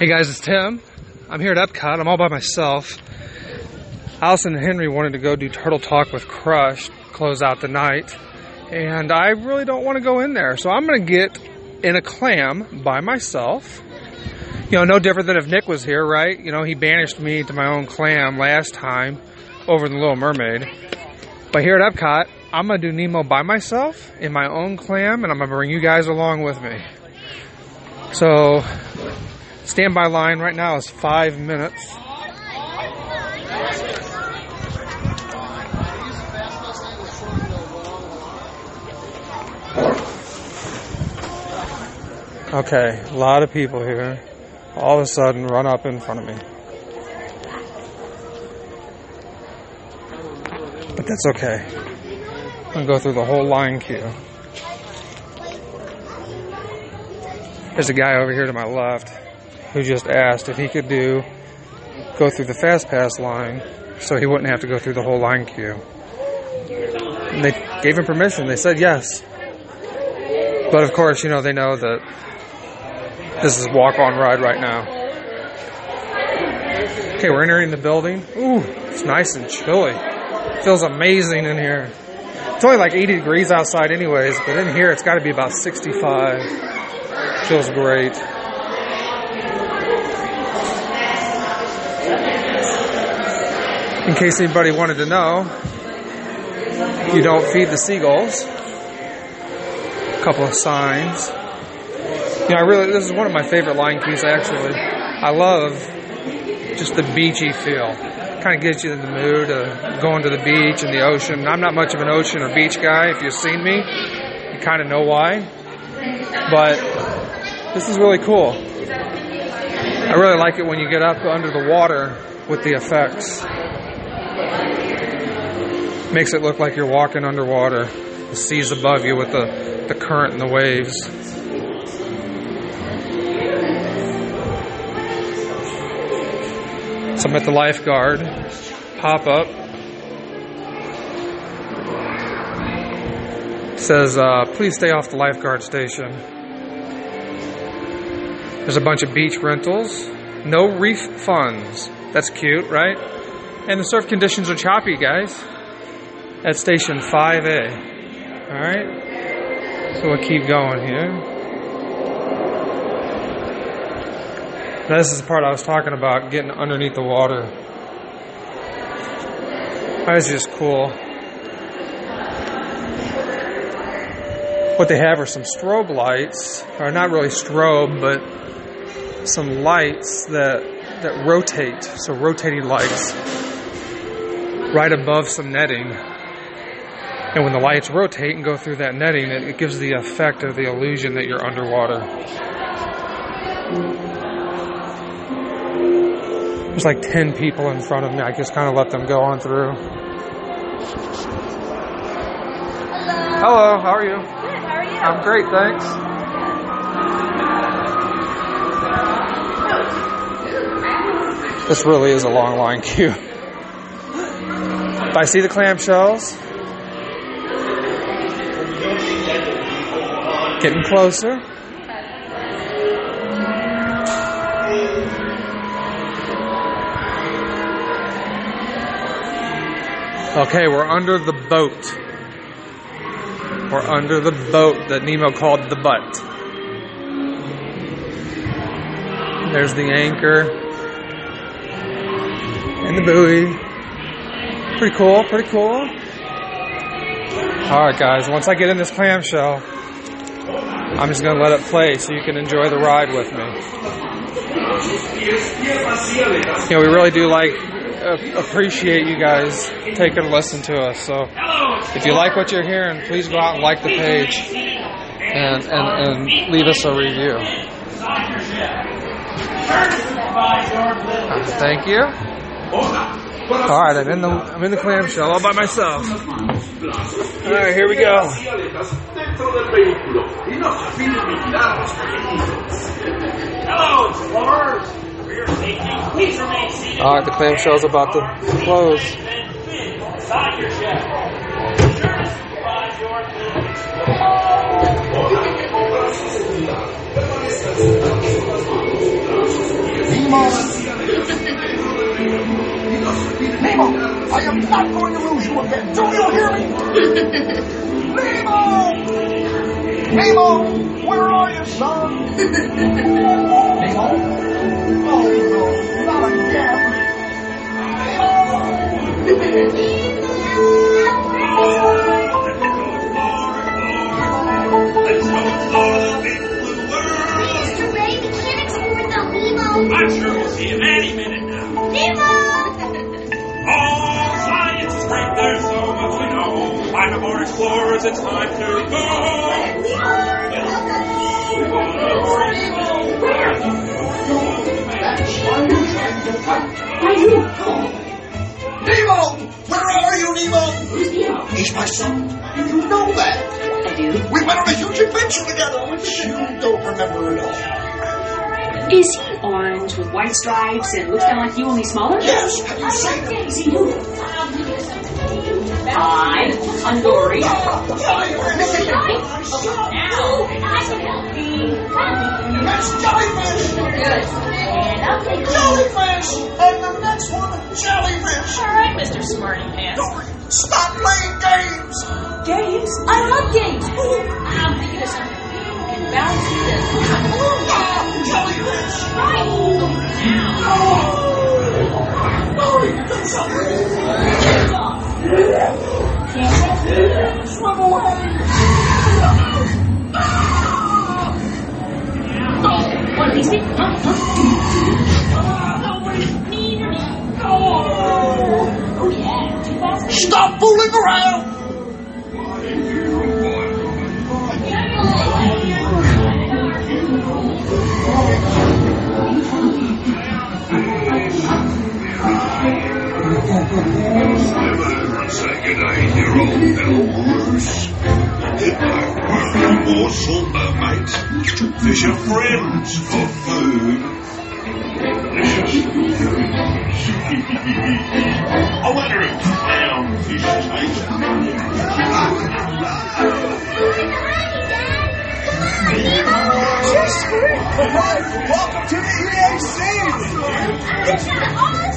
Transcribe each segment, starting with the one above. Hey guys, it's Tim. I'm here at Epcot. I'm all by myself. Allison and Henry wanted to go do Turtle Talk with Crush, close out the night, and I really don't want to go in there, so I'm going to get in a clam by myself. You know, no different than if Nick was here, right? You know, he banished me to my own clam last time over in the Little Mermaid. But here at Epcot, I'm going to do Nemo by myself in my own clam, and I'm going to bring you guys along with me. So, standby line right now is 5 minutes. Okay, a lot of people here all of a sudden run up in front of me. But that's okay. I'm going to go through the whole line queue. There's a guy over here to my left who just asked if he could go through the FastPass line so he wouldn't have to go through the whole line queue. And they gave him permission. They said yes. But of course, you know, they know that this is walk-on ride right now. Okay, we're entering the building. Ooh, it's nice and chilly. Feels amazing in here. It's only like 80 degrees outside anyways, but in here it's got to be about 65. Feels great. In case anybody wanted to know, you don't feed the seagulls. A couple of signs. You know, this is one of my favorite line queues, actually. I love just the beachy feel. Kind of gets you in the mood of going to the beach and the ocean. I'm not much of an ocean or beach guy. If you've seen me, you kind of know why. But this is really cool. I really like it when you get up under the water with the effects. Makes it look like you're walking underwater. The sea's above you with the current and the waves. So I'm at the lifeguard pop-up. It says, please stay off the lifeguard station. There's a bunch of beach rentals. No reef funds. That's cute, right? And the surf conditions are choppy, guys. At station 5A. All right. So we'll keep going here. Now, this is the part I was talking about, getting underneath the water. That was just cool. What they have are some strobe lights, or not really strobe, but some lights that rotate, so rotating lights, right above some netting. And when the lights rotate and go through that netting, it gives the effect of the illusion that you're underwater. There's like 10 people in front of me. I just kind of let them go on through. Hello. Hello, how are you? Good, how are you? I'm great, thanks. This really is a long line queue. If I see the clamshells. Getting closer. Okay, we're under the boat. We're under the boat that Nemo called the butt. There's the anchor. And the buoy. Pretty cool, pretty cool. Alright guys, once I get in this clamshell, I'm just going to let it play so you can enjoy the ride with me. You know, we really do appreciate you guys taking a listen to us. So if you like what you're hearing, please go out and like the page and leave us a review. Thank you. Alright, I'm in the clamshell all by myself. Alright, here we go. Alright, the clamshell's about to close. Nemo, I am not going to lose you again. Do you hear me? Nemo! Nemo, where are you, son? Nemo? Oh, no, not again. Nemo! Let's go explore the big blue world. Mr. Ray, we can't explore without Nemo. I'm sure we'll see him any minute now. Nemo! All science great, there's so much we know. I'm more explorers, it's time to go. Nemo! Where are you, Nemo? He's my son. You know that. I do. We went on a huge adventure together, which you don't remember at all. Is he orange with white stripes and looks kind of like you, only smaller? Yes, have you seen him? Is he you? I'm Dory. Now, I can help you. That's jellyfish! Good. And I'll take jellyfish! And the next one, jellyfish! Alright, Mr. Smarty Pants. Dory, stop playing games! Games? I love games! I'm thinking of something. Stop fooling around! Fish are friends for food. I wonder if clownfish taste. She's screwed for life. Welcome to the EAC. It's awesome.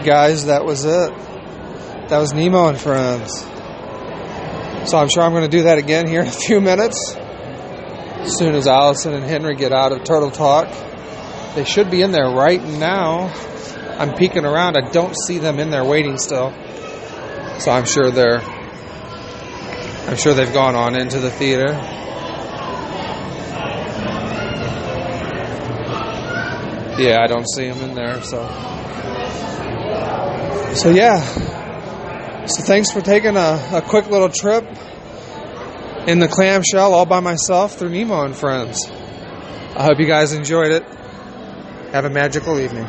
Guys, that was it. That was Nemo and Friends. So I'm sure I'm going to do that again here in a few minutes. As soon as Allison and Henry get out of Turtle Talk. They should be in there right now. I'm peeking around. I don't see them in there waiting still. So I'm sure they've gone on into the theater. Yeah, I don't see them in there, so yeah. So thanks for taking a quick little trip in the clamshell all by myself through Nemo and Friends. I hope you guys enjoyed it. Have a magical evening.